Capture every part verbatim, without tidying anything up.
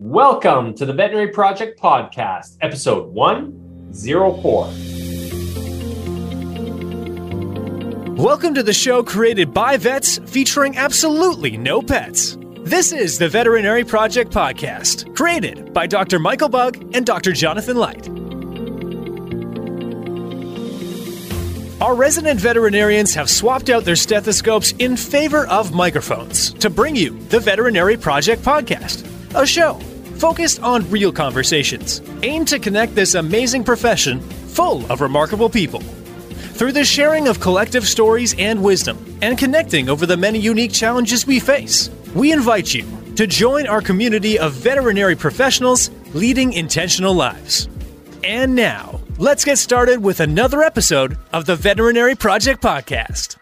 Welcome to the Veterinary Project Podcast, episode one oh four. Welcome to the show created by vets, featuring absolutely no pets. This is the Veterinary Project Podcast, created by Doctor Michael Bugg and Doctor Jonathan Light. Our resident veterinarians have swapped out their stethoscopes in favor of microphones to bring you the Veterinary Project Podcast, a show focused on real conversations aimed to connect this amazing profession full of remarkable people. Through the sharing of collective stories and wisdom, and connecting over the many unique challenges we face, we invite you to join our community of veterinary professionals leading intentional lives. And now, let's get started with another episode of the Veterinary Project Podcast.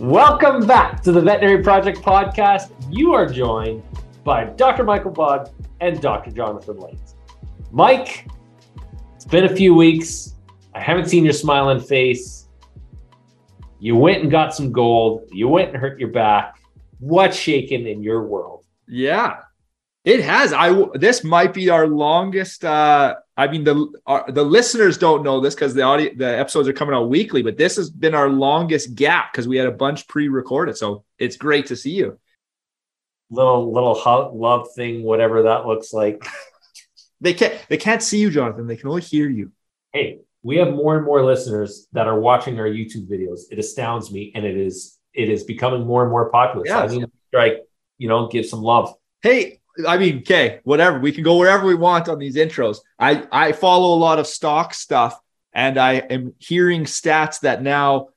Welcome back to the Veterinary Project Podcast. You are joined by Doctor Michael Bugg and Doctor Jonathan Light. Mike, it's been a few weeks. I haven't seen your smiling face. You went and got some gold. You went and hurt your back. What's shaking in your world? Yeah, it has. I this might be our longest. Uh, I mean, the our, the listeners don't know this because the audio the episodes are coming out weekly, but this has been our longest gap because we had a bunch pre-recorded. So it's great to see you. Little little hug, love thing, whatever that looks like. They can't, they can't see you, Jonathan. They can only hear you. Hey, we have more and more listeners that are watching our YouTube videos. It astounds me. And it is, it is becoming more and more popular. Yeah. So I need to try, you know, give some love. Hey, I mean, okay, whatever. We can go wherever we want on these intros. I, I follow a lot of stock stuff, and I am hearing stats that now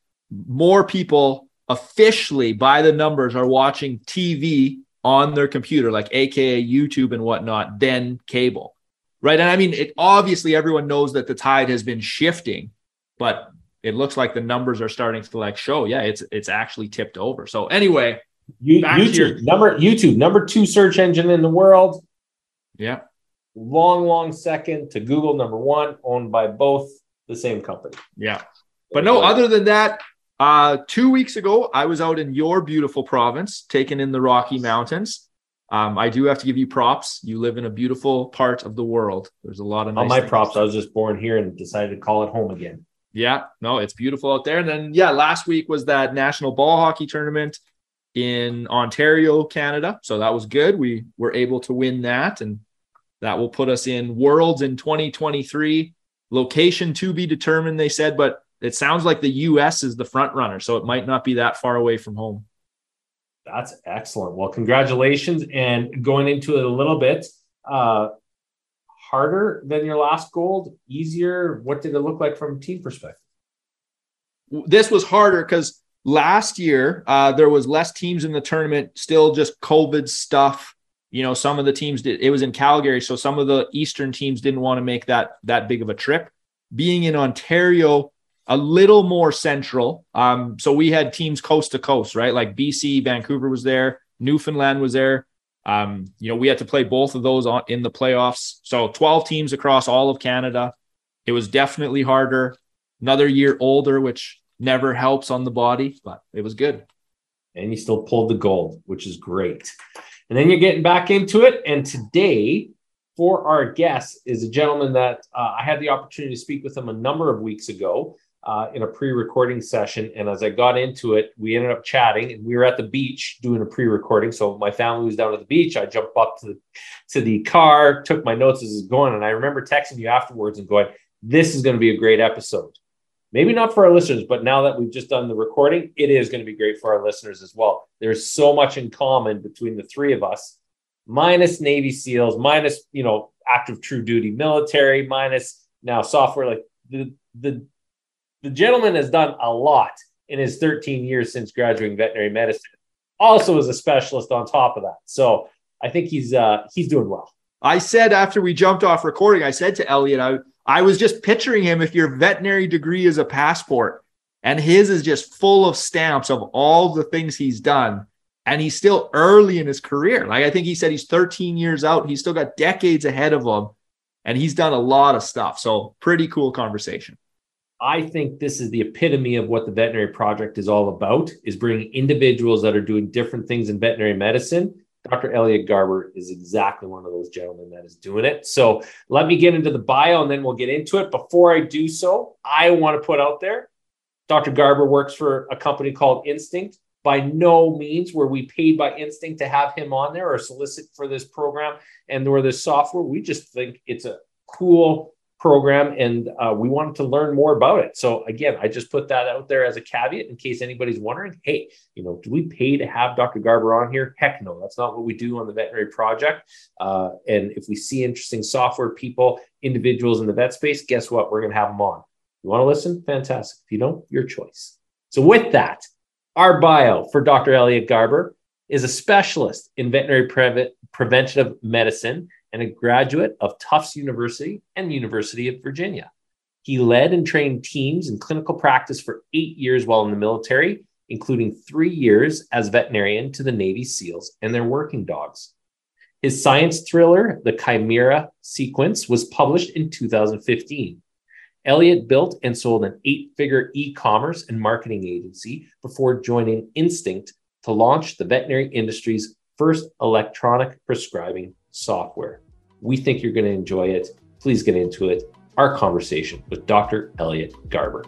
more people officially by the numbers are watching T V on their computer, like A K A YouTube and whatnot, than cable. Right. And I mean, it obviously everyone knows that the tide has been shifting, but it looks like the numbers are starting to like show. Yeah, it's it's actually tipped over. So anyway, you, YouTube, your- number, YouTube, number two search engine in the world. Yeah. Long, long second to Google, number one, owned by both the same company. Yeah. But no, other than that, uh, two weeks ago, I was out in your beautiful province, taking in the Rocky Mountains. Um, I do have to give you props. You live in a beautiful part of the world. There's a lot of nice. All my things. Props. I was just born here and decided to call it home again. Yeah, no, it's beautiful out there. And then, yeah, last week was that national ball hockey tournament in Ontario, Canada. So that was good. We were able to win that, and that will put us in Worlds in twenty twenty-three. Location to be determined, they said, but it sounds like the U S is the front runner, so it might not be that far away from home. That's excellent. Well, congratulations. And going into it a little bit, uh, harder than your last gold, easier. What did it look like from a team perspective? This was harder because last year uh, there was less teams in the tournament, still just COVID stuff. You know, some of the teams did, it was in Calgary. So some of the Eastern teams didn't want to make that, that big of a trip. Being in Ontario, a little more central. Um, so we had teams coast to coast, right? Like B C, Vancouver was there. Newfoundland was there. Um, you know, we had to play both of those on, in the playoffs. So twelve teams across all of Canada. It was definitely harder. Another year older, which never helps on the body, but it was good. And you still pulled the gold, which is great. And then you're getting back into it. And today for our guest is a gentleman that uh, I had the opportunity to speak with him a number of weeks ago. Uh, in a pre-recording session. And as I got into it, we ended up chatting, and we were at the beach doing a pre-recording. So my family was down at the beach. I jumped up to the, to the car, took my notes as it was going. And I remember texting you afterwards and going, this is going to be a great episode. Maybe not for our listeners, but now that we've just done the recording, it is going to be great for our listeners as well. There's so much in common between the three of us, minus Navy SEALs, minus, you know, active true duty military, minus now software. Like the, the, The gentleman has done a lot in his thirteen years since graduating veterinary medicine. Also is a specialist on top of that. So I think he's uh, he's doing well. I said after we jumped off recording, I said to Elliott, I, I was just picturing him if your veterinary degree is a passport, and his is just full of stamps of all the things he's done. And he's still early in his career. Like I think he said he's thirteen years out. He's still got decades ahead of him, and he's done a lot of stuff. So pretty cool conversation. I think this is the epitome of what the veterinary project is all about, is bringing individuals that are doing different things in veterinary medicine. Doctor Elliott Garber is exactly one of those gentlemen that is doing it. So let me get into the bio and then we'll get into it. Before I do so, I want to put out there, Doctor Garber works for a company called Instinct. By no means were we paid by Instinct to have him on there or solicit for this program and or this software. We just think it's a cool program and uh, we wanted to learn more about it. So again, I just put that out there as a caveat in case anybody's wondering, hey, you know, do we pay to have Doctor Garber on here? Heck no, that's not what we do on the veterinary project. Uh, and if we see interesting software people, individuals in the vet space, guess what? We're going to have them on. You want to listen? Fantastic. If you don't, your choice. So with that, our bio for Doctor Elliott Garber is a specialist in veterinary pre- preventative medicine and a graduate of Tufts University and University of Virginia. He led and trained teams in clinical practice for eight years while in the military, including three years as veterinarian to the Navy SEALs and their working dogs. His science thriller, The Chimera Sequence, was published in two thousand fifteen. Elliott built and sold an eight-figure e-commerce and marketing agency before joining Instinct to launch the veterinary industry's first electronic prescribing software. We think you're going to enjoy it. Please get into it. Our conversation with Doctor Elliott Garber.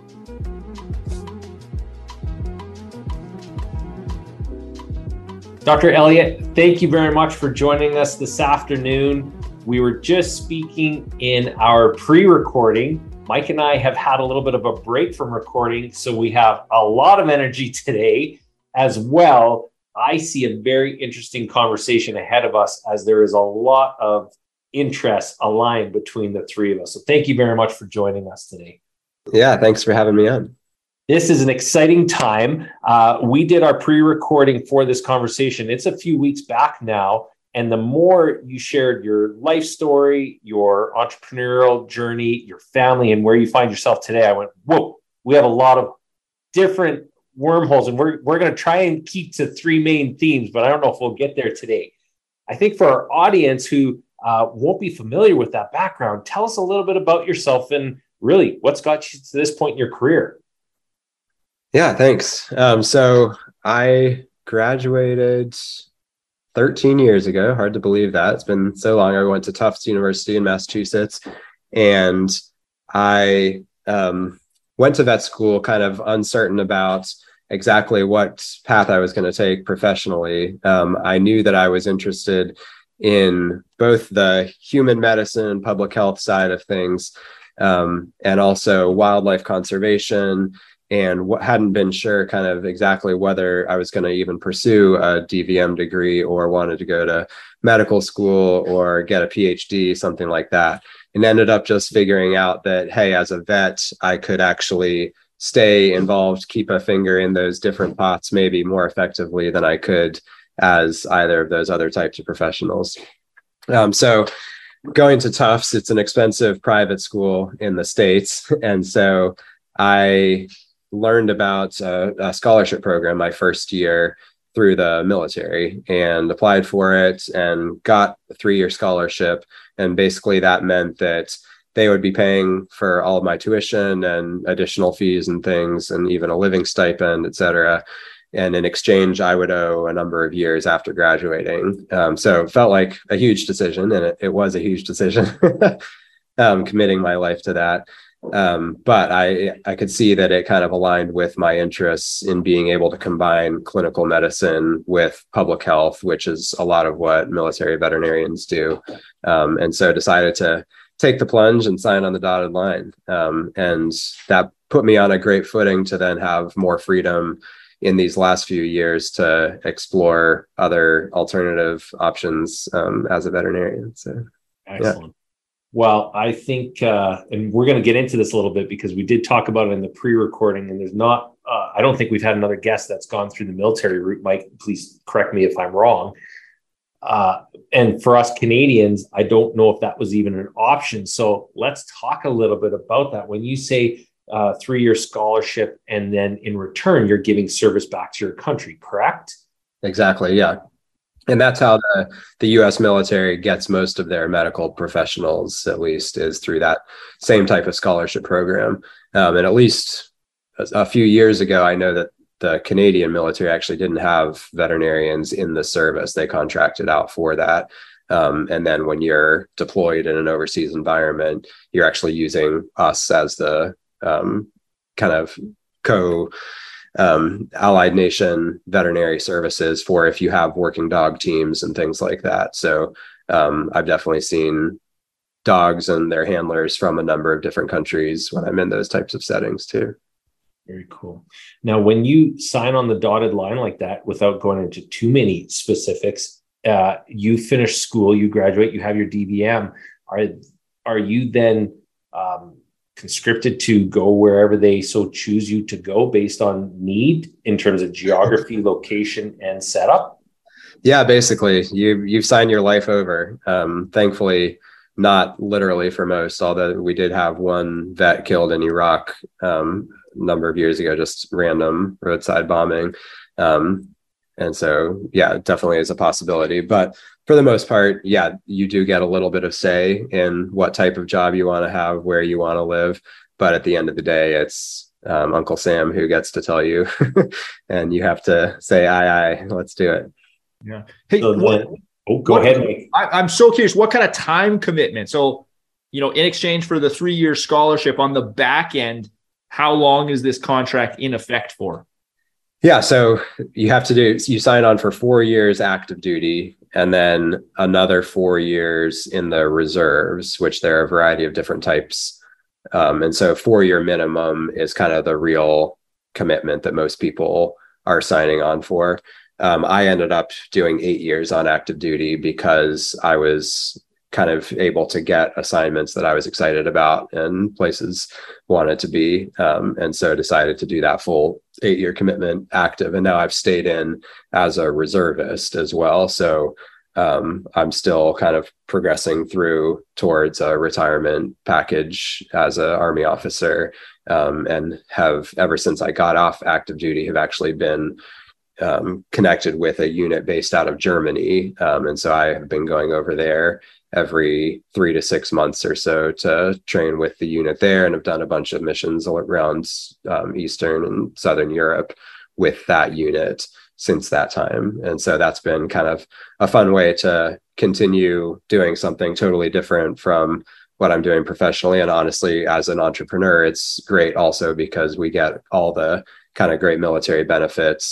Doctor Elliott, thank you very much for joining us this afternoon. We were just speaking in our pre-recording. Mike and I have had a little bit of a break from recording, so we have a lot of energy today as well. I see a very interesting conversation ahead of us as there is a lot of interest aligned between the three of us. So thank you very much for joining us today. Yeah, thanks for having me on. This is an exciting time. Uh, we did our pre-recording for this conversation. It's a few weeks back now. And the more you shared your life story, your entrepreneurial journey, your family, and where you find yourself today, I went, whoa, we have a lot of different wormholes. And we're, we're going to try and keep to three main themes, but I don't know if we'll get there today. I think for our audience who uh, won't be familiar with that background, tell us a little bit about yourself and really what's got you to this point in your career. Yeah, thanks. Um, so I graduated thirteen years ago. Hard to believe that. It's been so long. I went to Tufts University in Massachusetts, and I um, went to vet school kind of uncertain about exactly what path I was going to take professionally. Um, I knew that I was interested in both the human medicine and public health side of things, um, and also wildlife conservation, and what hadn't been sure kind of exactly whether I was going to even pursue a D V M degree or wanted to go to medical school or get a P H D, something like that, and ended up just figuring out that, hey, as a vet, I could actually stay involved, keep a finger in those different pots, maybe more effectively than I could as either of those other types of professionals. Um, so going to Tufts, it's an expensive private school in the States. And so I learned about a, a scholarship program my first year through the military and applied for it and got a three-year scholarship. And basically that meant that they would be paying for all of my tuition and additional fees and things, and even a living stipend, et cetera. And in exchange, I would owe a number of years after graduating. Um, so it felt like a huge decision, and it, it was a huge decision, um, committing my life to that. Um, but I, I could see that it kind of aligned with my interests in being able to combine clinical medicine with public health, which is a lot of what military veterinarians do. Um, and so decided to take the plunge and sign on the dotted line. Um, and that put me on a great footing to then have more freedom in these last few years to explore other alternative options, um, as a veterinarian. So, excellent. Yeah. Well, I think, uh, and we're going to get into this a little bit because we did talk about it in the pre-recording, and there's not, uh, I don't think we've had another guest that's gone through the military route. Mike, please correct me if I'm wrong. Uh, and for us Canadians, I don't know if that was even an option. So let's talk a little bit about that. When you say uh, three-year scholarship, and then in return, you're giving service back to your country, correct? Exactly, yeah. And that's how the, the U S military gets most of their medical professionals, at least, is through that same type of scholarship program. Um, and at least a few years ago, I know that the Canadian military actually didn't have veterinarians in the service. They contracted out for that. Um, and then when you're deployed in an overseas environment, you're actually using us as the um, kind of co um, allied nation veterinary services for if you have working dog teams and things like that. So um, I've definitely seen dogs and their handlers from a number of different countries when I'm in those types of settings too. Very cool. Now, when you sign on the dotted line like that, without going into too many specifics, uh, you finish school, you graduate, you have your D V M. Are, are you then um, conscripted to go wherever they so choose you to go based on need in terms of geography, location, and setup? Yeah, basically you, you've signed your life over. Um, thankfully, not literally for most, although we did have one vet killed in Iraq um, a number of years ago, just random roadside bombing. Um, and so, yeah, definitely is a possibility. But for the most part, yeah, you do get a little bit of say in what type of job you want to have, where you want to live. But at the end of the day, it's um, Uncle Sam who gets to tell you, and you have to say, aye, aye, let's do it. Yeah. Hey, so what- Oh, go what, ahead. Mike. I, I'm so curious. What kind of time commitment? So, you know, in exchange for the three-year scholarship on the back end, how long is this contract in effect for? Yeah. So you have to do, you sign on for four years active duty and then another four years in the reserves, which there are a variety of different types. Um, and so four-year minimum is kind of the real commitment that most people are signing on for. Um, I ended up doing eight years on active duty because I was kind of able to get assignments that I was excited about and places wanted to be. Um, and so decided to do that full eight year commitment active. And now I've stayed in as a reservist as well. So um, I'm still kind of progressing through towards a retirement package as an Army officer, um, and have ever since I got off active duty have actually been Um, connected with a unit based out of Germany. Um, and so I have been going over there every three to six months or so to train with the unit there, and have done a bunch of missions around um, Eastern and Southern Europe with that unit since that time. And so that's been kind of a fun way to continue doing something totally different from what I'm doing professionally. And honestly, as an entrepreneur, it's great also because we get all the kind of great military benefits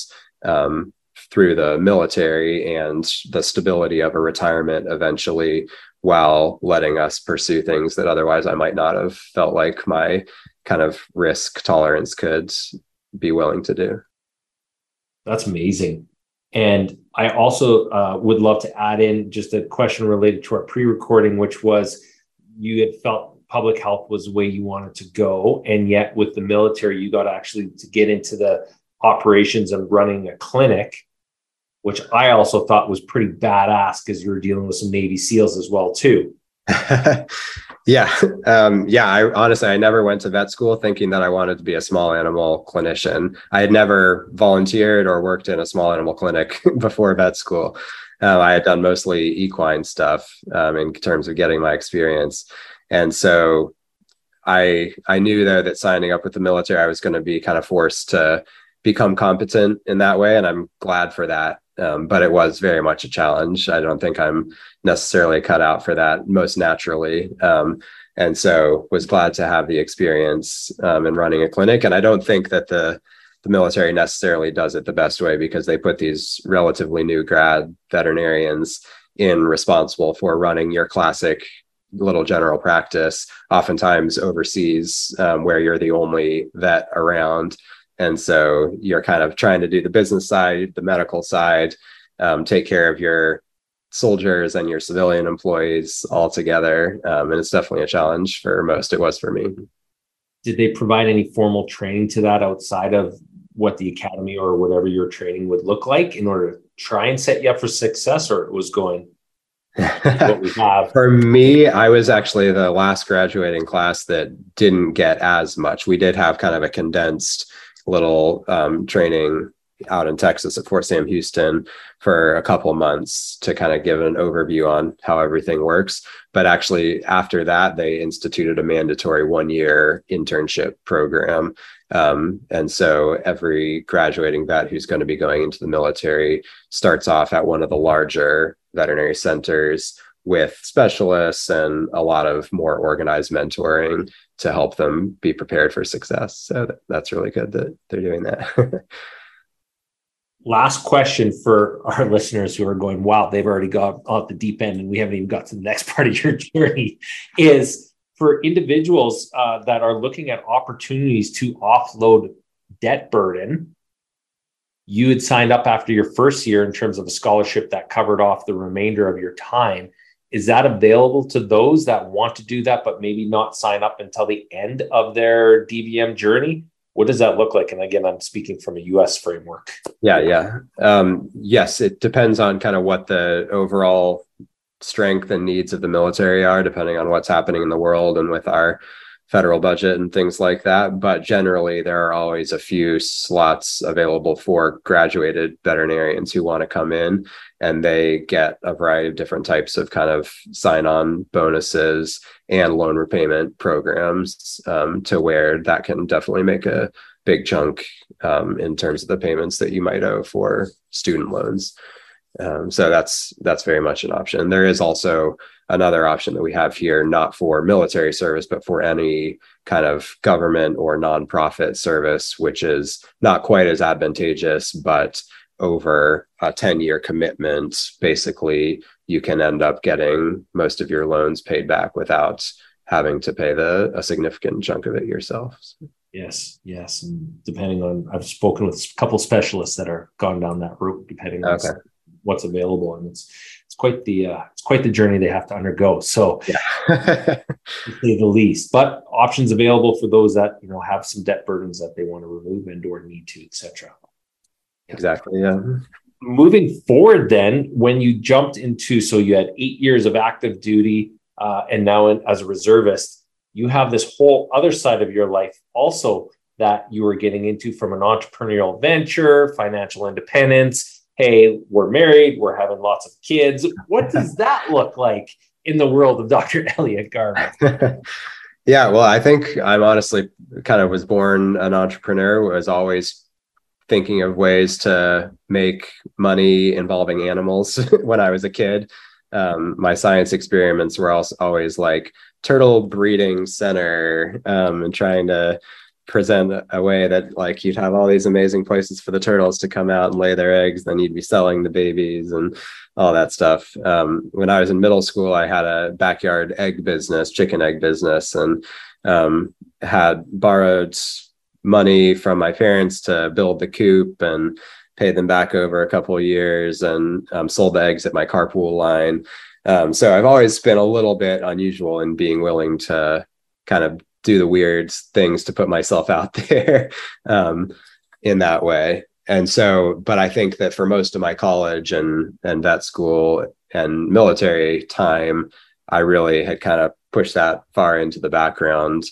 Um, through the military and the stability of a retirement eventually, while letting us pursue things that otherwise I might not have felt like my kind of risk tolerance could be willing to do. That's amazing. And I also uh, would love to add in just a question related to our pre-recording, which was you had felt public health was the way you wanted to go. And yet with the military, you got actually to get into the operations and running a clinic, which I also thought was pretty badass because you were dealing with some Navy SEALs as well too. yeah. Um, yeah. I honestly, I never went to vet school thinking that I wanted to be a small animal clinician. I had never volunteered or worked in a small animal clinic before vet school. Uh, I had done mostly equine stuff um, in terms of getting my experience. And so I, I knew though that signing up with the military, I was going to be kind of forced to become competent in that way. And I'm glad for that. Um, but it was very much a challenge. I don't think I'm necessarily cut out for that most naturally. Um, and so was glad to have the experience um, in running a clinic. And I don't think that the, the military necessarily does it the best way, because they put these relatively new grad veterinarians in responsible for running your classic little general practice, oftentimes overseas, um, where you're the only vet around. And so you're kind of trying to do the business side, the medical side, um, take care of your soldiers and your civilian employees all together. Um, and it's definitely a challenge for most. It was for me. Did they provide any formal training to that outside of what the academy or whatever your training would look like in order to try and set you up for success, or it was going what we have? For me, I was actually the last graduating class that didn't get as much. We did have kind of a condensed little um, training out in Texas at Fort Sam Houston for a couple months to kind of give an overview on how everything works. But actually after that, they instituted a mandatory one-year internship program. Um, and so every graduating vet who's going to be going into the military starts off at one of the larger veterinary centers with specialists and a lot of more organized mentoring to help them be prepared for success. So th- that's really good that they're doing that. Last question for our listeners who are going, wow, they've already got off the deep end and we haven't even got to the next part of your journey, is for individuals uh, that are looking at opportunities to offload debt burden. You had signed up after your first year in terms of a scholarship that covered off the remainder of your time. Is that available to those that want to do that, but maybe not sign up until the end of their D V M journey? What does that look like? And again, I'm speaking from a U S framework. Yeah, yeah. Um, yes, it depends on kind of what the overall strength and needs of the military are, depending on what's happening in the world and with our federal budget and things like that. But generally, there are always a few slots available for graduated veterinarians who want to come in, and they get a variety of different types of kind of sign-on bonuses and loan repayment programs um, to where that can definitely make a big chunk um, in terms of the payments that you might owe for student loans. Um, so that's that's very much an option. There is also another option that we have here, not for military service, but for any kind of government or nonprofit service, which is not quite as advantageous, but over a ten-year commitment, basically, you can end up getting most of your loans paid back without having to pay the a significant chunk of it yourself. So. Yes, yes. And depending on, I've spoken with a couple specialists that are gone down that route, depending on okay. what's available, and it's it's quite the uh, it's quite the journey they have to undergo. So, yeah. To say the least. But options available for those that you know have some debt burdens that they want to remove and or need to, et cetera. Exactly. Yeah. Moving forward, then, when you jumped into, so you had eight years of active duty, uh, and now in, as a reservist, you have this whole other side of your life also that you were getting into from an entrepreneurial venture, financial independence. Hey, we're married, we're having lots of kids. What does that look like in the world of Doctor Elliott Garber? Yeah, well, I think I'm honestly kind of was born an entrepreneur, was always thinking of ways to make money involving animals when I was a kid. Um, my science experiments were also always like turtle breeding center um, and trying to present a way that like you'd have all these amazing places for the turtles to come out and lay their eggs, then you'd be selling the babies and all that stuff. Um, when I was in middle school, I had a backyard egg business, chicken egg business, and um, had borrowed money from my parents to build the coop and paid them back over a couple of years and um, sold the eggs at my carpool line. Um, so I've always been a little bit unusual in being willing to kind of do the weird things to put myself out there um, in that way. And so, but I think that for most of my college and, and vet school and military time, I really had kind of pushed that far into the background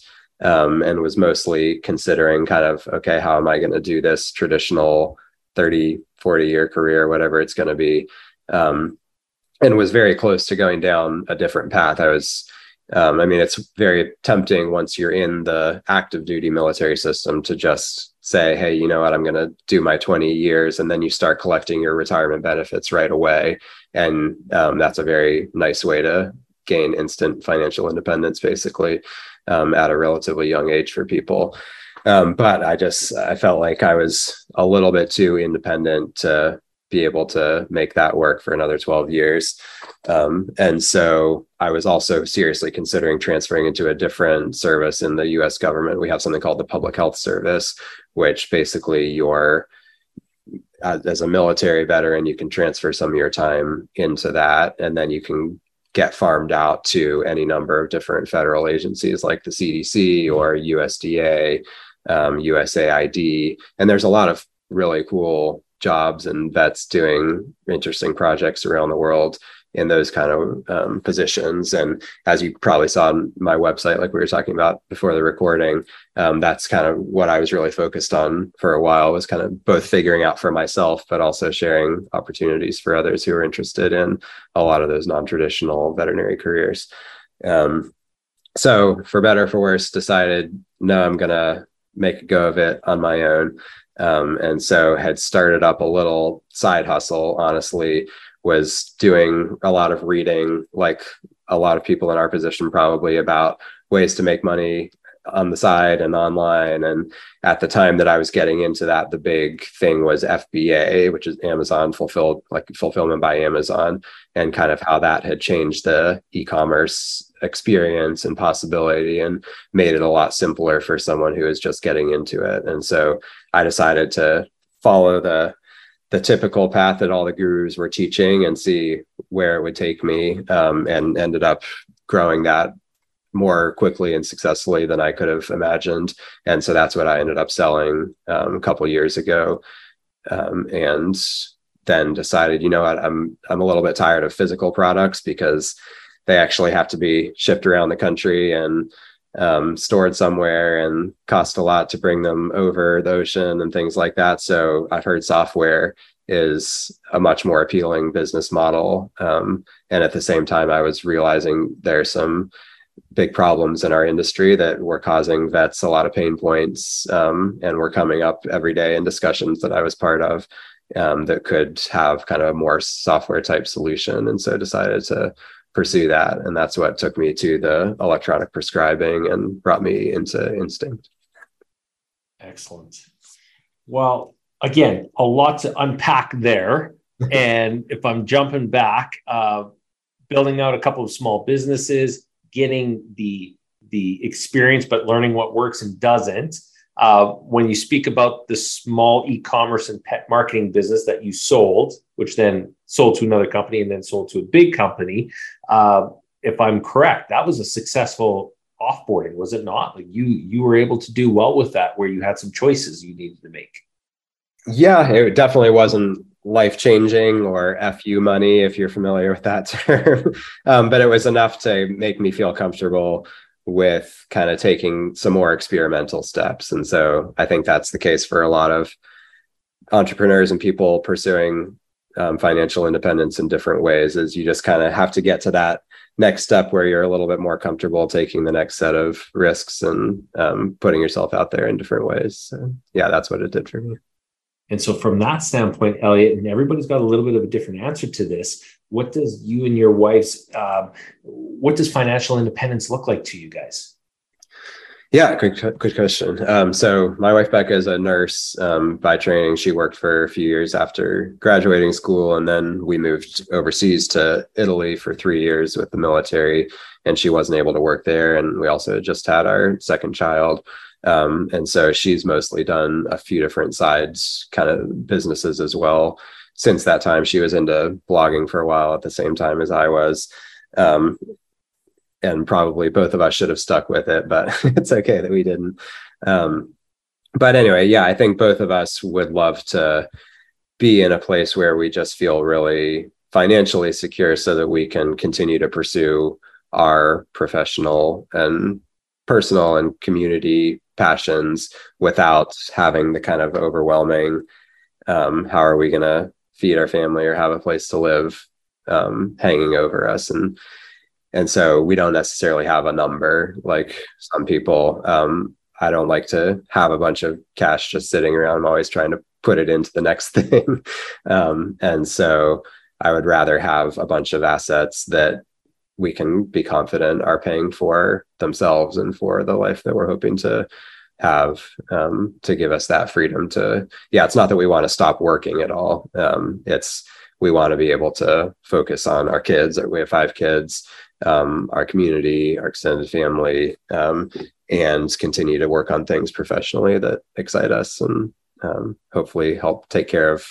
um, and was mostly considering kind of, okay, how am I going to do this traditional thirty, forty year career, whatever it's going to be. Um, and was very close to going down a different path. I was Um, I mean, it's very tempting once you're in the active duty military system to just say, hey, you know what, I'm going to do my twenty years. And then you start collecting your retirement benefits right away. And um, that's a very nice way to gain instant financial independence, basically, um, at a relatively young age for people. Um, but I just, I felt like I was a little bit too independent to be able to make that work for another twelve years. Um, and so I was also seriously considering transferring into a different service in the U S government. We have something called the Public Health Service, which basically you're, as a military veteran, you can transfer some of your time into that, and then you can get farmed out to any number of different federal agencies like the C D C or U S D A, um, U S A I D. And there's a lot of really cool jobs and vets doing interesting projects around the world in those kind of um, positions. And as you probably saw on my website, like we were talking about before the recording, um, that's kind of what I was really focused on for a while, was kind of both figuring out for myself, but also sharing opportunities for others who are interested in a lot of those non-traditional veterinary careers. Um, so for better or for worse, decided, no, I'm going to make a go of it on my own. Um, and so had started up a little side hustle, honestly, was doing a lot of reading, like a lot of people in our position probably, about ways to make money on the side and online. And at the time that I was getting into that, the big thing was F B A, which is Amazon fulfilled, like fulfillment by Amazon, and kind of how that had changed the e-commerce experience and possibility and made it a lot simpler for someone who is just getting into it. And so I decided to follow the the typical path that all the gurus were teaching and see where it would take me, um, and ended up growing that more quickly and successfully than I could have imagined. And so that's what I ended up selling um, a couple of years ago. Um, and then decided, you know what, I'm, I'm a little bit tired of physical products because they actually have to be shipped around the country and um, stored somewhere and cost a lot to bring them over the ocean and things like that. So I've heard software is a much more appealing business model. Um, and at the same time, I was realizing there's some big problems in our industry that were causing vets a lot of pain points, um, and were coming up every day in discussions that I was part of, um, that could have kind of a more software type solution. And so I decided to pursue that. And that's what took me to the electronic prescribing and brought me into Instinct. Excellent. Well, again, a lot to unpack there. And if I'm jumping back, uh, building out a couple of small businesses, getting the, the experience, but learning what works and doesn't. Uh, when you speak about the small e-commerce and pet marketing business that you sold, which then sold to another company and then sold to a big company, uh, if I'm correct, that was a successful offboarding, was it not? Like you, you were able to do well with that, where you had some choices you needed to make. Yeah, it definitely wasn't life-changing or F U money, if you're familiar with that term, um, but it was enough to make me feel comfortable with kind of taking some more experimental steps. And so I think that's the case for a lot of entrepreneurs and people pursuing um, financial independence in different ways, is you just kind of have to get to that next step where you're a little bit more comfortable taking the next set of risks and um, putting yourself out there in different ways. So yeah, that's what it did for me. And so from that standpoint, Elliott, and everybody's got a little bit of a different answer to this, what does you and your wife's, um, what does financial independence look like to you guys? Yeah, good, good question. Um, so my wife, Becca, is a nurse um, by training. She worked for a few years after graduating school, and then we moved overseas to Italy for three years with the military, and she wasn't able to work there. And we also just had our second child. Um, and so she's mostly done a few different sides kind of businesses as well. Since that time, she was into blogging for a while at the same time as I was. Um, and probably both of us should have stuck with it, but it's okay that we didn't. Um, but anyway, yeah, I think both of us would love to be in a place where we just feel really financially secure so that we can continue to pursue our professional and personal and community passions without having the kind of overwhelming, um, how are we going to feed our family or have a place to live, um, hanging over us. And, and so we don't necessarily have a number like some people. um, I don't like to have a bunch of cash just sitting around. I'm always trying to put it into the next thing. um, and so I would rather have a bunch of assets that we can be confident are paying for themselves and for the life that we're hoping to have, um, to give us that freedom to, yeah, it's not that we want to stop working at all. Um, it's, we want to be able to focus on our kids. We have five kids, um, our community, our extended family, um, and continue to work on things professionally that excite us and, um, hopefully help take care of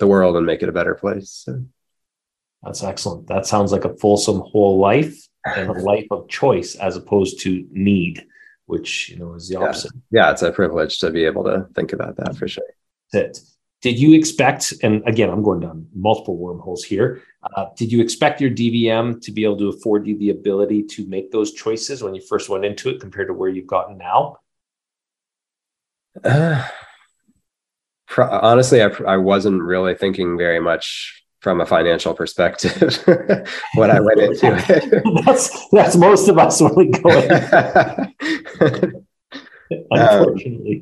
the world and make it a better place. So. That's excellent. That sounds like a fulsome whole life and a life of choice as opposed to need, which, you know, is the opposite. Yeah, yeah, it's a privilege to be able to think about that for sure. That's it. Did you expect, and again, I'm going down multiple wormholes here, uh, did you expect your D V M to be able to afford you the ability to make those choices when you first went into it compared to where you've gotten now? Uh, pro- honestly, I, I wasn't really thinking very much from a financial perspective when I went into it. that's, that's most of us when we go in. Unfortunately.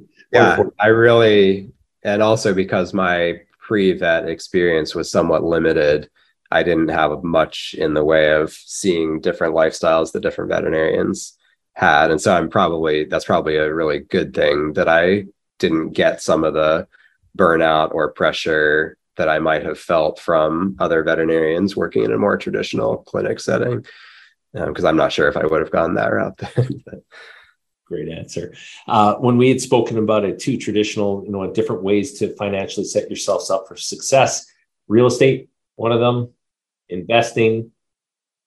Um, yeah, Unfortunately. I really... And also because my pre-vet experience was somewhat limited, I didn't have much in the way of seeing different lifestyles that different veterinarians had. And so I'm probably, that's probably a really good thing that I didn't get some of the burnout or pressure that I might have felt from other veterinarians working in a more traditional clinic setting, because um, I'm not sure if I would have gone that route then. But. Great answer. Uh, when we had spoken about it too, traditional, you know, different ways to financially set yourselves up for success, real estate, one of them, investing,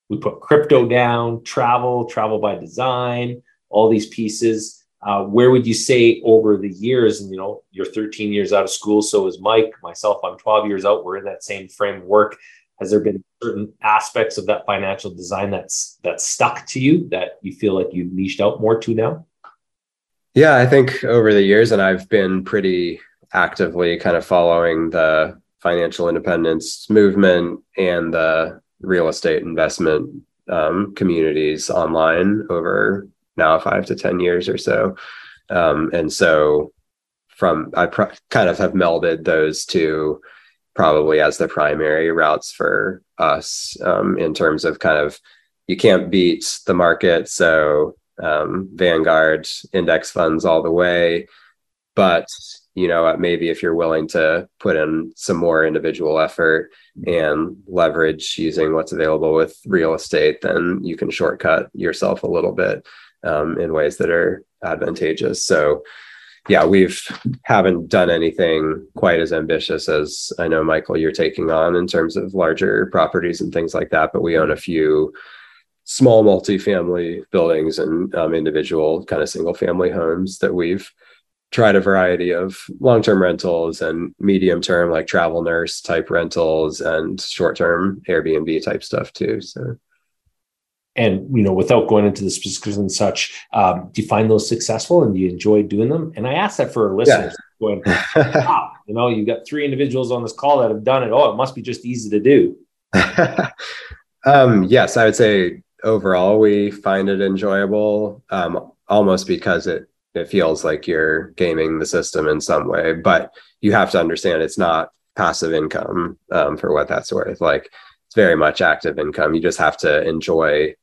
we put crypto down, travel, travel by design, all these pieces. Uh, where would you say over the years, and you know, you're thirteen years out of school, so is Mike, myself, I'm twelve years out, we're in that same framework. Has there been certain aspects of that financial design that's, that's stuck to you that you feel like you've niched out more to now? Yeah, I think over the years, and I've been pretty actively kind of following the financial independence movement and the real estate investment um, communities online over now five to ten years or so. Um, and so from, I pro- kind of have melded those two probably as the primary routes for us um, in terms of kind of, you can't beat the market. So Um, Vanguard index funds all the way, but you know, maybe if you're willing to put in some more individual effort and leverage using what's available with real estate, then you can shortcut yourself a little bit um, in ways that are advantageous. So yeah, we've haven't done anything quite as ambitious as I know, Michael, you're taking on in terms of larger properties and things like that, but we own a few small multifamily buildings and um, individual kind of single family homes that we've tried a variety of long-term rentals and medium-term like travel nurse type rentals and short-term Airbnb type stuff too. So, and, you know, without going into the specifics and such, um, do you find those successful and do you enjoy doing them? And I asked that for our listeners yeah. going, wow, you know, you've got three individuals on this call that have done it. Oh, it must be just easy to do. um, yes, I would say, overall, we find it enjoyable, um, almost because it it feels like you're gaming the system in some way, but you have to understand it's not passive income um, for what that's worth. Like, it's very much active income. You just have to enjoy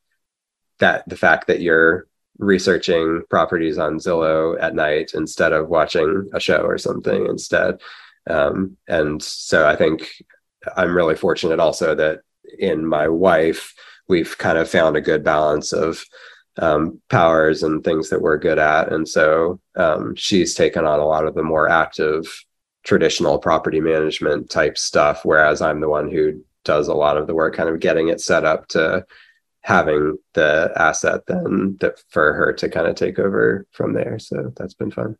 that the fact that you're researching properties on Zillow at night instead of watching a show or something instead. Um, and so I think I'm really fortunate also that in my wife, we've kind of found a good balance of um, powers and things that we're good at. And so um, she's taken on a lot of the more active traditional property management type stuff, whereas I'm the one who does a lot of the work, kind of getting it set up to having the asset then that for her to kind of take over from there. So that's been fun.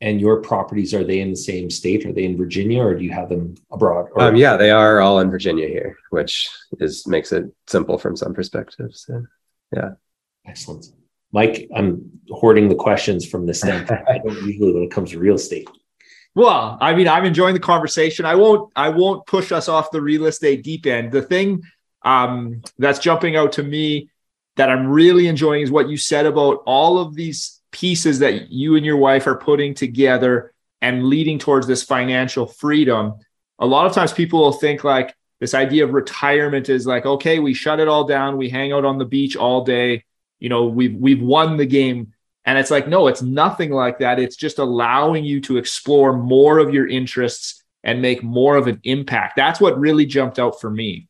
And your properties, are they in the same state? Are they in Virginia or do you have them abroad? Or- um, yeah, they are all in Virginia here, which is makes it simple from some perspectives. So, yeah. Excellent. Mike, I'm hoarding the questions from this standpoint. I don't usually when it comes to real estate. Well, I mean, I'm enjoying the conversation. I won't I won't push us off the real estate deep end. The thing um, that's jumping out to me that I'm really enjoying is what you said about all of these pieces that you and your wife are putting together and leading towards this financial freedom. A lot of times people will think like this idea of retirement is like, okay, we shut it all down. We hang out on the beach all day. You know, we've, we've won the game. And it's like, no, it's nothing like that. It's just allowing you to explore more of your interests and make more of an impact. That's what really jumped out for me.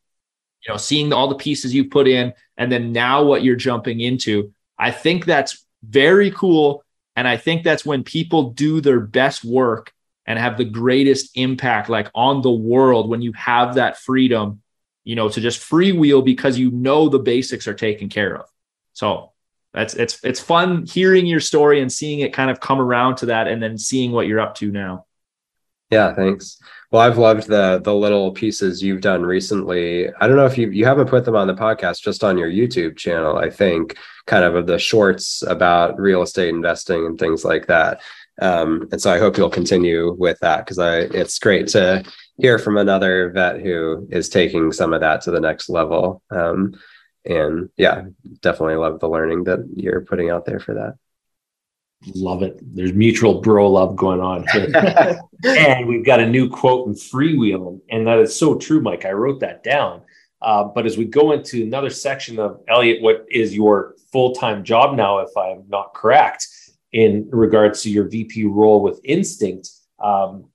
You know, seeing all the pieces you put in and then now what you're jumping into, I think that's very cool. And I think that's when people do their best work and have the greatest impact, like on the world, when you have that freedom, you know, to just freewheel because you know the basics are taken care of. So that's, it's, it's fun hearing your story and seeing it kind of come around to that and then seeing what you're up to now. Yeah, thanks. Well, I've loved the the little pieces you've done recently. I don't know if you you haven't put them on the podcast, just on your YouTube channel, I think, kind of of the shorts about real estate investing and things like that. Um, and so I hope you'll continue with that, because I it's great to hear from another vet who is taking some of that to the next level. Um, and yeah, definitely love the learning that you're putting out there for that. Love it. There's mutual bro love going on here. And we've got a new quote in freewheeling, and that is so true, Mike. I wrote that down. Uh, but as we go into another section of Elliott, what is your full-time job now, if I'm not correct, in regards to your V P role with Instinct? Um,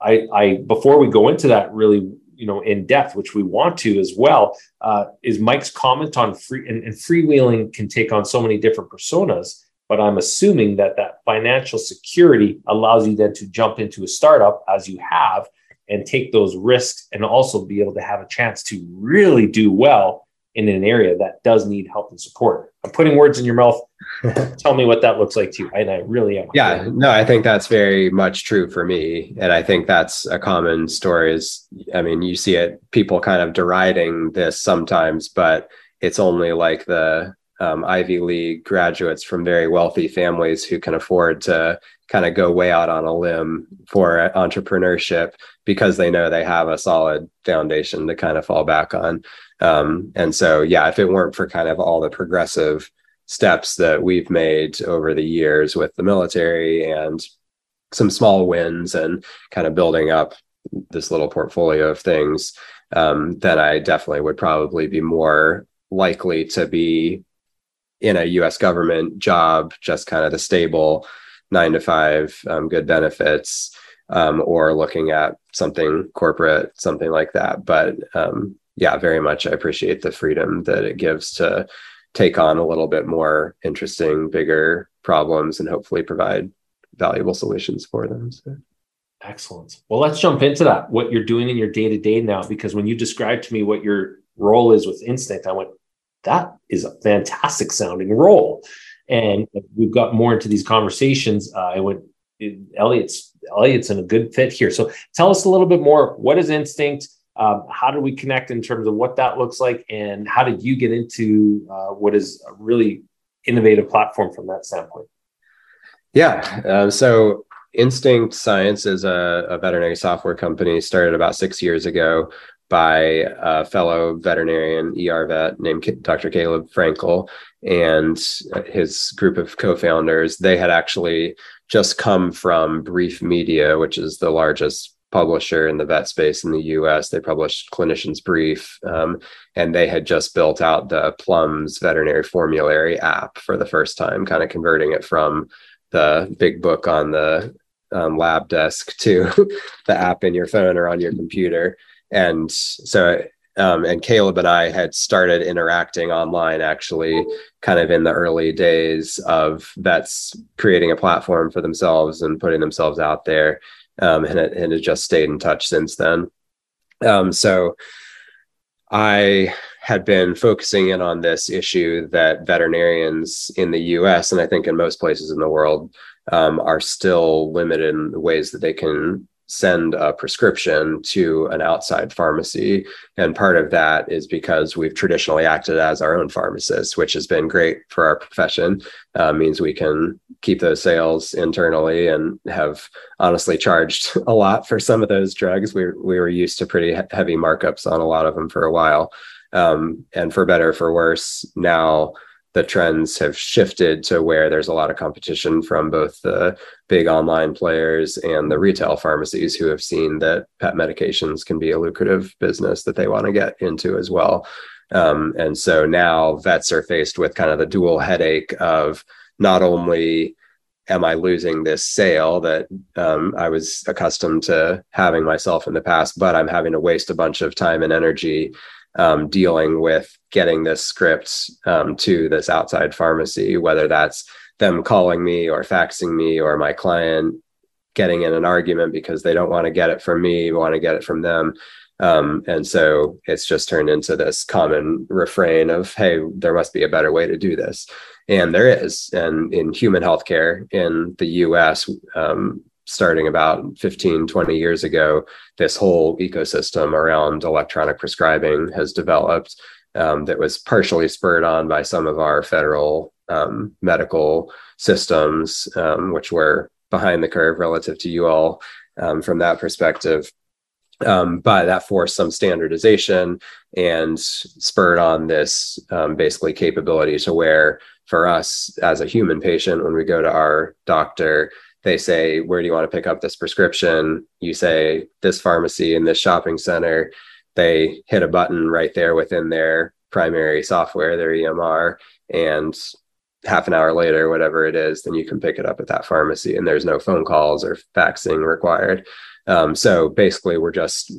I, I before we go into that really, you know, in depth, which we want to as well, uh, is Mike's comment on free and, and freewheeling can take on so many different personas. But I'm assuming that that financial security allows you then to jump into a startup, as you have, and take those risks, and also be able to have a chance to really do well in an area that does need help and support. I'm putting words in your mouth. Tell me what that looks like to you. And I really am. Yeah, no, I think that's very much true for me. And I think that's a common story is, I mean, you see it, people kind of deriding this sometimes, but it's only like the Um, Ivy League graduates from very wealthy families who can afford to kind of go way out on a limb for entrepreneurship, because they know they have a solid foundation to kind of fall back on. Um, and so, yeah, if it weren't for kind of all the progressive steps that we've made over the years with the military and some small wins and kind of building up this little portfolio of things, um, then I definitely would probably be more likely to be in a U S government job, just kind of the stable nine to five, um, good benefits, um, or looking at something corporate, something like that. But um, yeah, very much I appreciate the freedom that it gives to take on a little bit more interesting, bigger problems and hopefully provide valuable solutions for them. So. Excellent. Well, let's jump into that, what you're doing in your day-to-day now, because when you described to me what your role is with Instinct, I went, that is a fantastic sounding role. And we've got more into these conversations. Uh, I went, Elliott's, Elliott's in a good fit here. So tell us a little bit more. What is Instinct? Um, how do we connect in terms of what that looks like? And how did you get into uh, what is a really innovative platform from that standpoint? Yeah. Um, so Instinct Science is a, a veterinary software company, started about six years ago by a fellow veterinarian, E R vet named Doctor Caleb Frankel and his group of co-founders. They had actually just come from Brief Media, which is the largest publisher in the vet space in the U S. They published Clinician's Brief, um, and they had just built out the Plums Veterinary Formulary app for the first time, kind of converting it from the big book on the um, lab desk to the app in your phone or on your computer. And so, um, and Caleb and I had started interacting online, actually, kind of in the early days of vets creating a platform for themselves and putting themselves out there. Um, and it, and it just stayed in touch since then. Um, so I had been focusing in on this issue that veterinarians in the U S, and I think in most places in the world, um, are still limited in the ways that they can send a prescription to an outside pharmacy. And part of that is because we've traditionally acted as our own pharmacists, which has been great for our profession. Uh, means we can keep those sales internally and have honestly charged a lot for some of those drugs. We, we were used to pretty heavy markups on a lot of them for a while. Um, and for better or for worse, now the trends have shifted to where there's a lot of competition from both the big online players and the retail pharmacies who have seen that pet medications can be a lucrative business that they want to get into as well. Um, and so now vets are faced with kind of the dual headache of not only am I losing this sale that um, I was accustomed to having myself in the past, but I'm having to waste a bunch of time and energy Um, dealing with getting this script um, to this outside pharmacy, whether that's them calling me or faxing me or my client getting in an argument because they don't want to get it from me, want to get it from them. Um, and so it's just turned into this common refrain of, hey, there must be a better way to do this. And there is. And in human healthcare in the U S, um, starting about fifteen, twenty years ago, this whole ecosystem around electronic prescribing has developed um, that was partially spurred on by some of our federal um, medical systems, um, which were behind the curve relative to you all um, from that perspective. Um, but that forced some standardization and spurred on this um, basically capability to where for us as a human patient, when we go to our doctor, they say, where do you want to pick up this prescription? You say this pharmacy in this shopping center. They hit a button right there within their primary software, their E M R, and half an hour later, whatever it is, then you can pick it up at that pharmacy, and there's no phone calls or faxing required. Um, so basically we're just,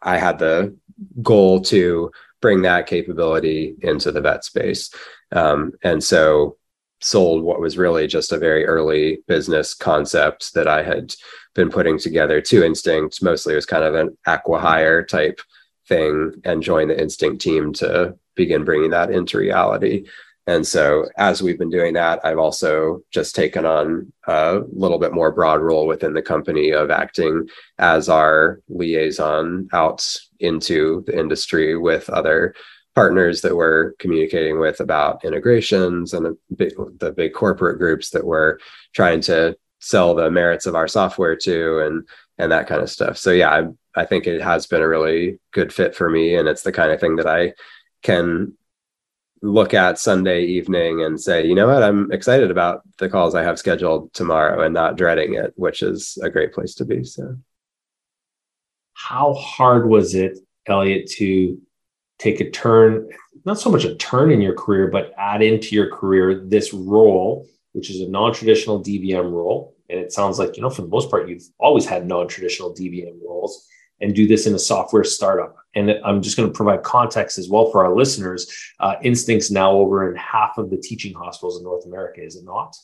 I had the goal to bring that capability into the vet space. Um, and so sold what was really just a very early business concept that I had been putting together to Instinct. Mostly it was kind of an acqui-hire type thing, and joined the Instinct team to begin bringing that into reality. And so as we've been doing that, I've also just taken on a little bit more broad role within the company of acting as our liaison out into the industry with other partners that we're communicating with about integrations, and big, the big corporate groups that we're trying to sell the merits of our software to, and and that kind of stuff. So yeah, I, I think it has been a really good fit for me, and it's the kind of thing that I can look at Sunday evening and say, you know what, I'm excited about the calls I have scheduled tomorrow and not dreading it, which is a great place to be. So how hard was it, Elliott, to take a turn, not so much a turn in your career, but add into your career this role, which is a non-traditional D V M role? And it sounds like, you know, for the most part, you've always had non-traditional D V M roles, and do this in a software startup. And I'm just going to provide context as well for our listeners. Uh, Instinct's now over in half of the teaching hospitals in North America, is it not?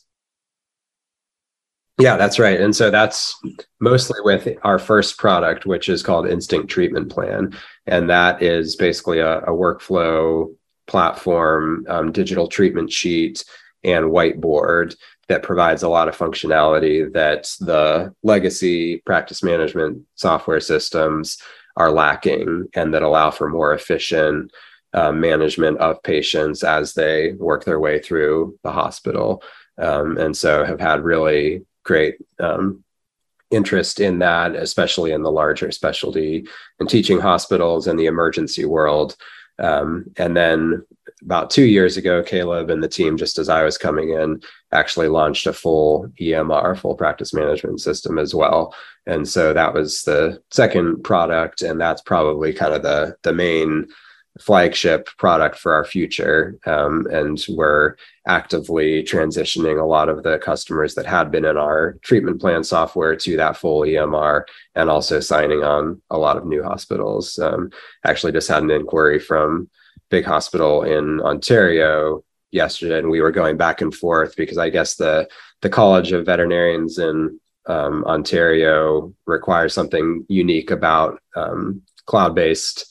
Yeah, that's right. And so that's mostly with our first product, which is called Instinct Treatment Plan. And that is basically a, a workflow platform, um, digital treatment sheet, and whiteboard that provides a lot of functionality that the legacy practice management software systems are lacking, and that allow for more efficient uh, management of patients as they work their way through the hospital. Um, and so have had really great um, interest in that, especially in the larger specialty and teaching hospitals and the emergency world. Um, and then about two years ago, Caleb and the team, just as I was coming in, actually launched a full E M R, full practice management system as well. And so that was the second product, and that's probably kind of the, the main flagship product for our future. Um, and we're actively transitioning a lot of the customers that had been in our treatment plan software to that full E M R, and also signing on a lot of new hospitals. Um, actually just had an inquiry from big hospital in Ontario yesterday, and we were going back and forth because I guess the, the College of Veterinarians in um, Ontario requires something unique about um, cloud-based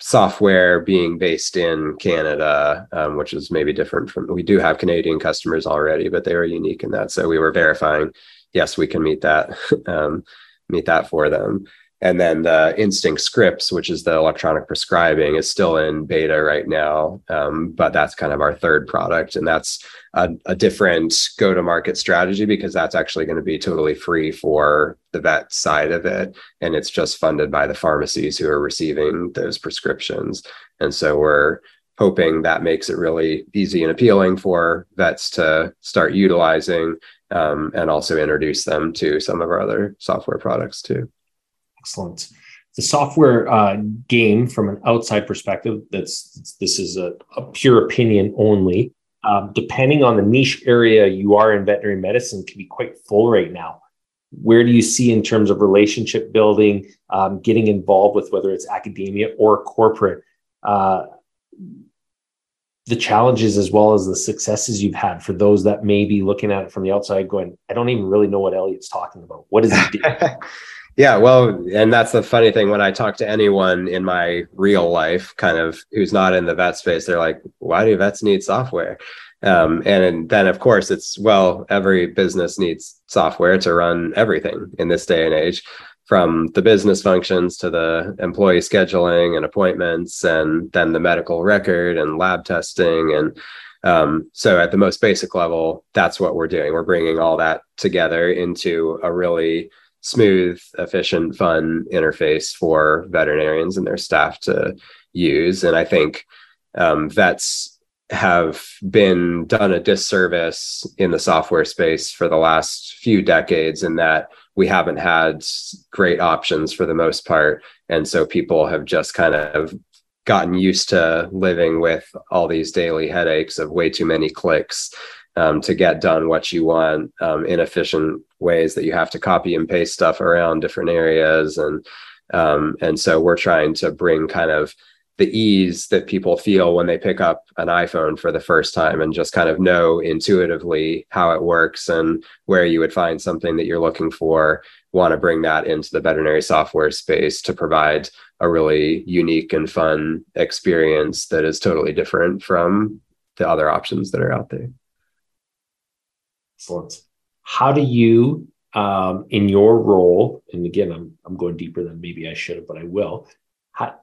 software being based in Canada, um, which is maybe different from, we do have Canadian customers already, but they were unique in that. So we were verifying, yes, we can meet that, um, meet that for them. And then the Instinct Scripts, which is the electronic prescribing, is still in beta right now, um, but that's kind of our third product. And that's a, a different go-to-market strategy, because that's actually going to be totally free for the vet side of it. And it's just funded by the pharmacies who are receiving those prescriptions. And so we're hoping that makes it really easy and appealing for vets to start utilizing, um, and also introduce them to some of our other software products too. Excellent. The software uh, game, from an outside perspective, that's this is a, a pure opinion only, um, depending on the niche area you are in, veterinary medicine can be quite full right now. Where do you see in terms of relationship building, um, getting involved with, whether it's academia or corporate, uh, the challenges as well as the successes you've had for those that may be looking at it from the outside going, I don't even really know what Elliott's talking about. What is he doing? Yeah, well, and that's the funny thing. When I talk to anyone in my real life, kind of who's not in the vet space, they're like, why do vets need software? Um, and then, of course, it's, well, every business needs software to run everything in this day and age, from the business functions to the employee scheduling and appointments, and then the medical record and lab testing. And um, so at the most basic level, that's what we're doing. We're bringing all that together into a really smooth, efficient, fun interface for veterinarians and their staff to use. And I think um, vets have been done a disservice in the software space for the last few decades, in that we haven't had great options for the most part. And so people have just kind of gotten used to living with all these daily headaches of way too many clicks um, to get done what you want, um, inefficient ways that you have to copy and paste stuff around different areas. And, um, and so we're trying to bring kind of the ease that people feel when they pick up an iPhone for the first time and just kind of know intuitively how it works and where you would find something that you're looking for. Want to bring that into the veterinary software space to provide a really unique and fun experience that is totally different from the other options that are out there. Excellent. How do you, um, in your role, and again, I'm, I'm going deeper than maybe I should have, but I will. How,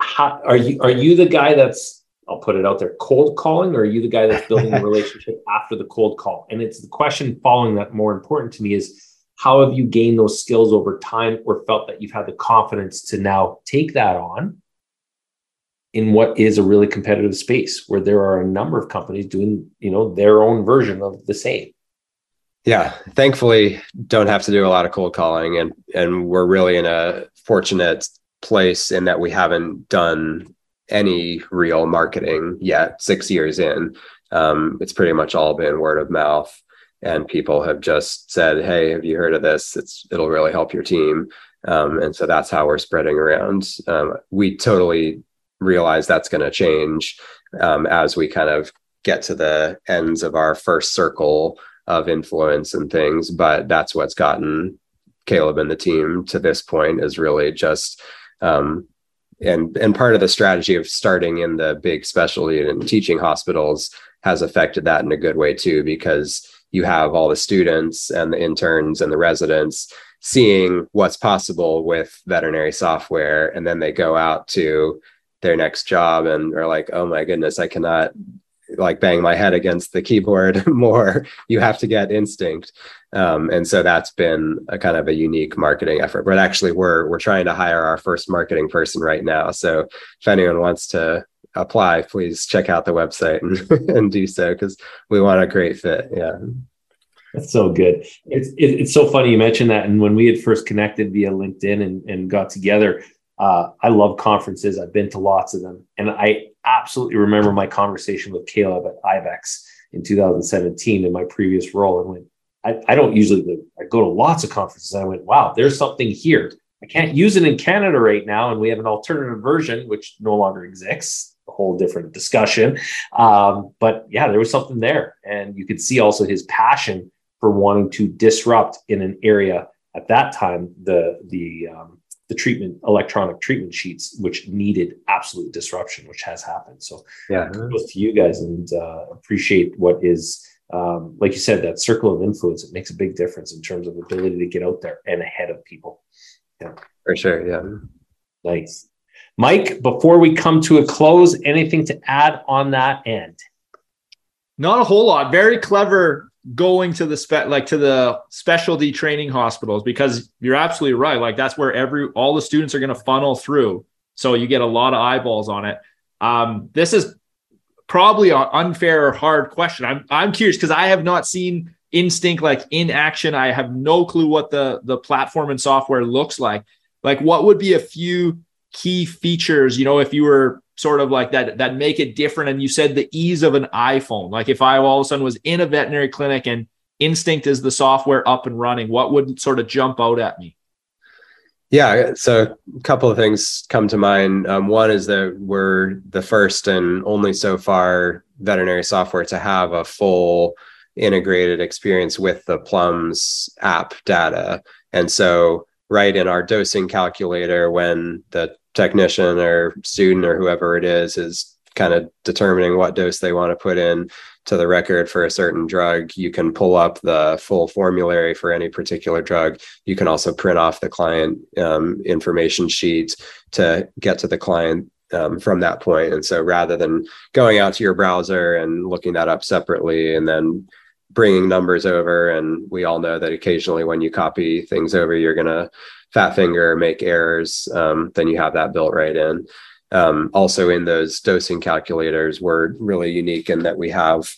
How, are you are you the guy that's, I'll put it out there, cold calling, or are you the guy that's building a relationship after the cold call? And it's the question following that more important to me is, how have you gained those skills over time, or felt that you've had the confidence to now take that on in what is a really competitive space where there are a number of companies doing, you know, their own version of the same? Yeah, thankfully, don't have to do a lot of cold calling, and and we're really in a fortunate place in that we haven't done any real marketing yet. Six years in, um, it's pretty much all been word of mouth, and people have just said, "Hey, have you heard of this? It's it'll really help your team." Um, and so that's how we're spreading around. Um, we totally realize that's going to change um, as we kind of get to the ends of our first circle of influence and things. But that's what's gotten Caleb and the team to this point, is really just. Um, and, and part of the strategy of starting in the big specialty and teaching hospitals has affected that in a good way too, because you have all the students and the interns and the residents seeing what's possible with veterinary software. And then they go out to their next job and are like, oh my goodness, I cannot like bang my head against the keyboard more. You have to get Instinct. Um, and so that's been a kind of a unique marketing effort, but actually we're, we're trying to hire our first marketing person right now. So if anyone wants to apply, please check out the website and, and do so, because we want a great fit. Yeah. That's so good. It's, it, it's so funny you mentioned that. And when we had first connected via LinkedIn and, and got together, uh, I love conferences. I've been to lots of them. And I absolutely remember my conversation with Caleb at I VEX in two thousand seventeen in my previous role, and went, I, I don't usually live. I go to lots of conferences. I went, wow, there's something here. I can't use it in Canada right now, and we have an alternative version, which no longer exists, a whole different discussion. Um, but yeah, there was something there. And you could see also his passion for wanting to disrupt in an area at that time, the, the, um, the treatment, electronic treatment sheets, which needed absolute disruption, which has happened. So yeah, kudos to you guys, and uh, appreciate what is, um, like you said, that circle of influence. It makes a big difference in terms of ability to get out there and ahead of people. Yeah, for sure. Yeah. Nice. Mike, before we come to a close, anything to add on that end? Not a whole lot. Very clever going to the spe- like to the specialty training hospitals, because you're absolutely right. Like that's where every, all the students are going to funnel through. So you get a lot of eyeballs on it. Um, this is probably an unfair or hard question. I'm, I'm curious, because I have not seen Instinct like in action. I have no clue what the, the platform and software looks like. Like what would be a few key features, you know, if you were sort of like that, that make it different? And you said the ease of an iPhone. Like if I all of a sudden was in a veterinary clinic and Instinct is the software up and running, what would sort of jump out at me? Yeah. So a couple of things come to mind. Um, one is that we're the first and only so far veterinary software to have a full integrated experience with the Plums app data. And so right in our dosing calculator, when the technician or student or whoever it is is kind of determining what dose they want to put in to the record for a certain drug. You can pull up the full formulary for any particular drug. You can also print off the client um, information sheet to get to the client um, from that point. And so rather than going out to your browser and looking that up separately and then bringing numbers over, and we all know that occasionally when you copy things over, you're going to fat finger or make errors, um, then you have that built right in. Um, also in those dosing calculators, we're really unique in that we have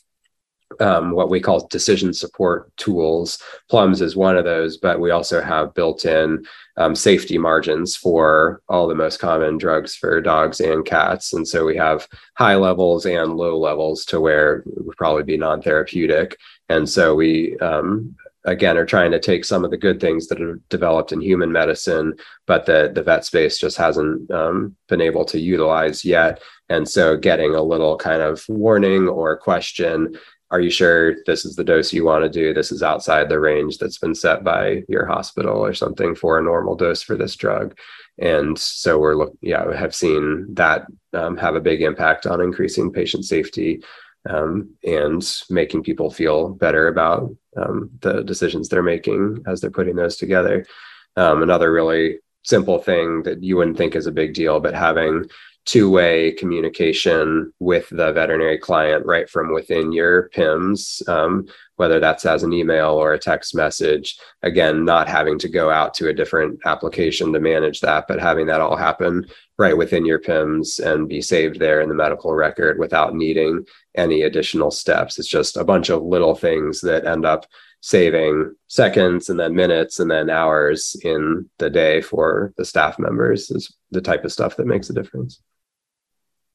um, what we call decision support tools. Plums is one of those, but we also have built-in um, safety margins for all the most common drugs for dogs and cats. And so we have high levels and low levels to where it would probably be non-therapeutic. And so we, um, again, are trying to take some of the good things that are developed in human medicine, but the, the vet space just hasn't um, been able to utilize yet. And so getting a little kind of warning or question, are you sure this is the dose you want to do? This is outside the range that's been set by your hospital or something for a normal dose for this drug. And so we're look, yeah, have seen that um, have a big impact on increasing patient safety um, and making people feel better about um, the decisions they're making as they're putting those together. Um, another really simple thing that you wouldn't think is a big deal, but having two-way communication with the veterinary client right from within your P I M S, um, whether that's as an email or a text message. Again, not having to go out to a different application to manage that, but having that all happen right within your P I M S and be saved there in the medical record without needing any additional steps. It's just a bunch of little things that end up saving seconds and then minutes and then hours in the day for the staff members is the type of stuff that makes a difference.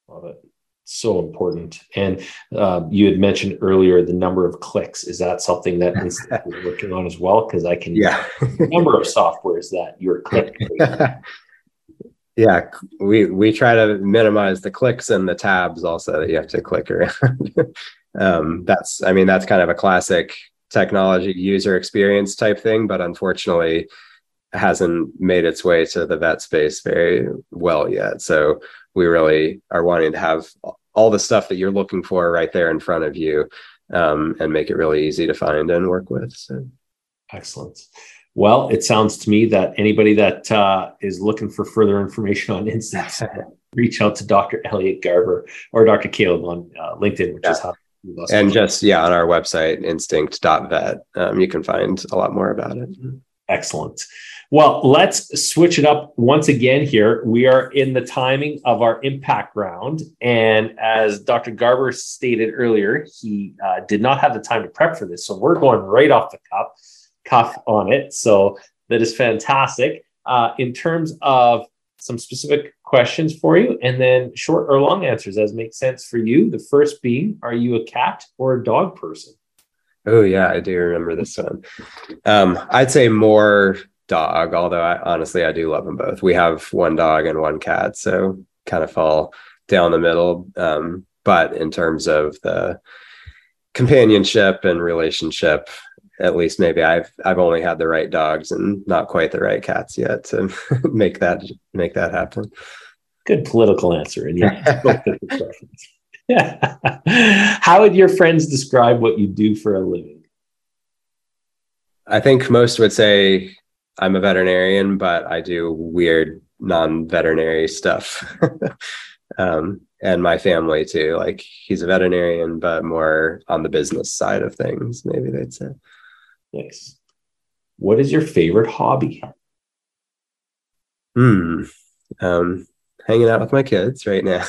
Love it. So important. And uh, you had mentioned earlier the number of clicks. Is that something that Instinct is working on as well? Because I can yeah. the number of softwares that you're clicking. Yeah, we we try to minimize the clicks and the tabs also that you have to click around. um, that's I mean that's kind of a classic technology user experience type thing, but unfortunately hasn't made its way to the vet space very well yet. So we really are wanting to have all the stuff that you're looking for right there in front of you um, and make it really easy to find and work with. So. Excellent. Well, it sounds to me that anybody that uh, is looking for further information on Instinct, reach out to Doctor Elliott Garber or Doctor Caleb on uh, LinkedIn, which yeah. is how And just, yeah, on our website, instinct dot vet, um, you can find a lot more about it. Excellent. Well, let's switch it up once again here. We are in the timing of our impact round. And as Doctor Garber stated earlier, he uh, did not have the time to prep for this. So we're going right off the cuff, cuff on it. So that is fantastic. Uh, in terms of some specific questions for you, and then short or long answers as makes sense for you. The first being, are you a cat or a dog person? Oh yeah, I do remember this one. Um, I'd say more dog, although I, honestly, I do love them both. We have one dog and one cat, so kind of fall down the middle. Um, but in terms of the companionship and relationship, at least maybe I've I've only had the right dogs and not quite the right cats yet to make that make that happen. Good political answer. And yeah. How would your friends describe what you do for a living? I think most would say I'm a veterinarian, but I do weird non-veterinary stuff. um, and my family too. Like he's a veterinarian, but more on the business side of things, maybe they'd say. Nice. What is your favorite hobby? Hmm. Um, hanging out with my kids right now.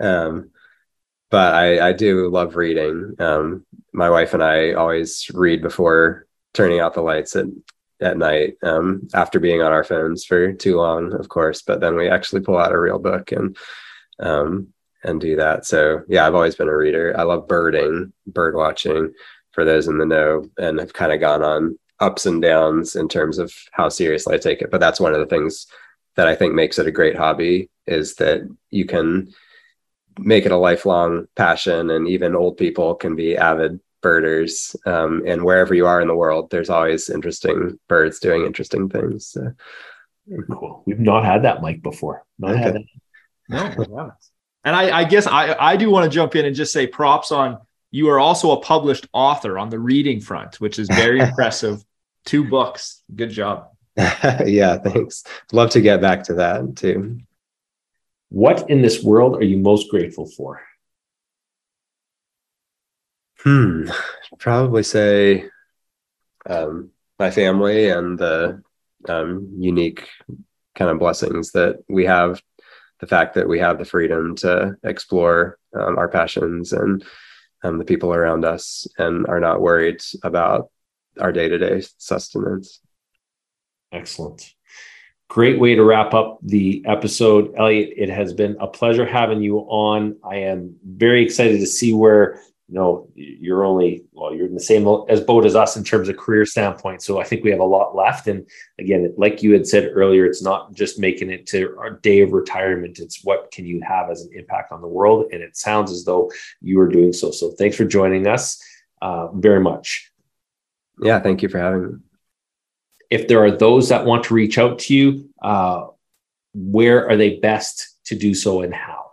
um, but I, I do love reading. Um, my wife and I always read before turning out the lights at, at night, um, after being on our phones for too long, of course, but then we actually pull out a real book and, um, and do that. So yeah, I've always been a reader. I love birding, bird watching, for those in the know, and have kind of gone on ups and downs in terms of how seriously I take it. But that's one of the things that I think makes it a great hobby, is that you can make it a lifelong passion, and even old people can be avid birders. Um, and wherever you are in the world, there's always interesting birds doing interesting things. So. Very cool. We've not had that mic before. Not okay. had that. No, And I, I guess I, I do want to jump in and just say props on, you are also a published author on the reading front, which is very impressive. Two books. Good job. Yeah, thanks. Love to get back to that too. What in this world are you most grateful for? Hmm. Probably say um, my family and the um, unique kind of blessings that we have. The fact that we have the freedom to explore um, our passions and um, the people around us, and are not worried about our day-to-day sustenance. Excellent. Great way to wrap up the episode. Elliott, it has been a pleasure having you on. I am very excited to see where, you know, you're only, well, you're in the same as boat as us in terms of career standpoint. So I think we have a lot left. And again, like you had said earlier, it's not just making it to our day of retirement. It's what can you have as an impact on the world? And it sounds as though you are doing so. So thanks for joining us uh, very much. Yeah. Thank you for having me. If there are those that want to reach out to you, uh, where are they best to do so and how?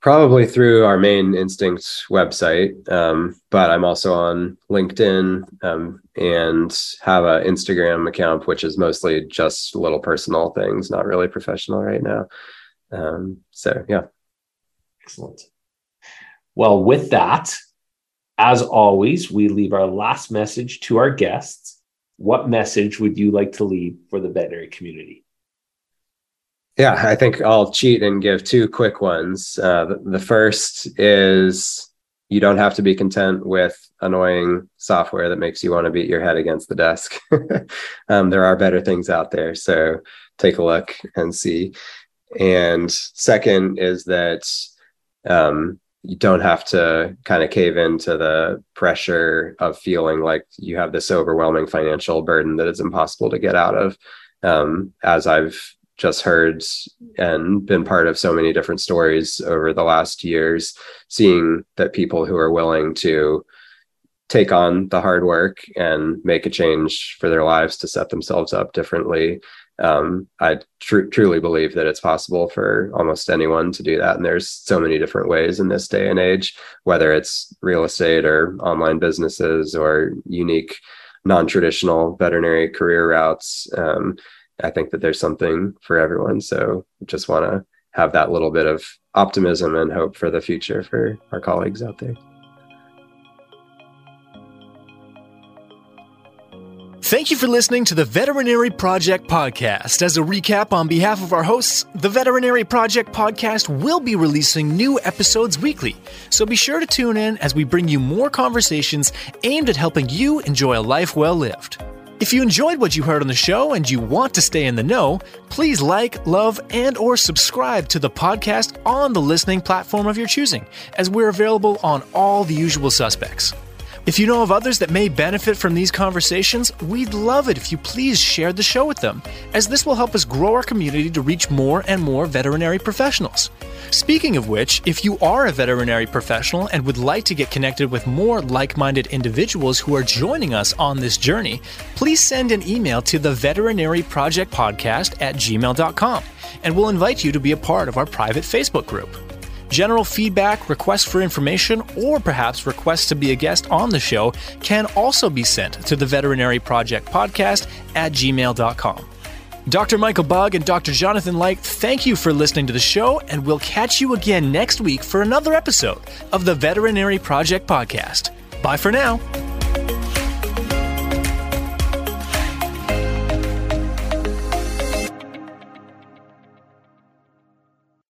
Probably through our main Instinct website, um, but I'm also on LinkedIn um, and have an Instagram account, which is mostly just little personal things, not really professional right now. Um, so, yeah. Excellent. Well, with that, as always, we leave our last message to our guests. What message would you like to leave for the veterinary community? Yeah, I think I'll cheat and give two quick ones. Uh, the, the first is you don't have to be content with annoying software that makes you want to beat your head against the desk. um, there are better things out there, so take a look and see. And second is that um, you don't have to kind of cave into the pressure of feeling like you have this overwhelming financial burden that it's impossible to get out of. Um, as I've just heard and been part of so many different stories over the last years, seeing that people who are willing to take on the hard work and make a change for their lives to set themselves up differently. Um, I tr- truly believe that it's possible for almost anyone to do that. And there's so many different ways in this day and age, whether it's real estate or online businesses or unique, non-traditional veterinary career routes. Um, I think that there's something for everyone. So just want to have that little bit of optimism and hope for the future for our colleagues out there. Thank you for listening to the Veterinary Project Podcast. As a recap, on behalf of our hosts, the Veterinary Project Podcast will be releasing new episodes weekly. So be sure to tune in as we bring you more conversations aimed at helping you enjoy a life well lived. If you enjoyed what you heard on the show and you want to stay in the know, please like, love, and or subscribe to the podcast on the listening platform of your choosing, as we're available on all the usual suspects. If you know of others that may benefit from these conversations, we'd love it if you please share the show with them, as this will help us grow our community to reach more and more veterinary professionals. Speaking of which, if you are a veterinary professional and would like to get connected with more like-minded individuals who are joining us on this journey, please send an email to the veterinaryprojectpodcast at gmail dot com, and we'll invite you to be a part of our private Facebook group. General feedback, requests for information, or perhaps requests to be a guest on the show can also be sent to the veterinaryprojectpodcast at gmail dot com. Doctor Michael Bugg and Doctor Jonathan Light, thank you for listening to the show, and we'll catch you again next week for another episode of the Veterinary Project Podcast. Bye for now.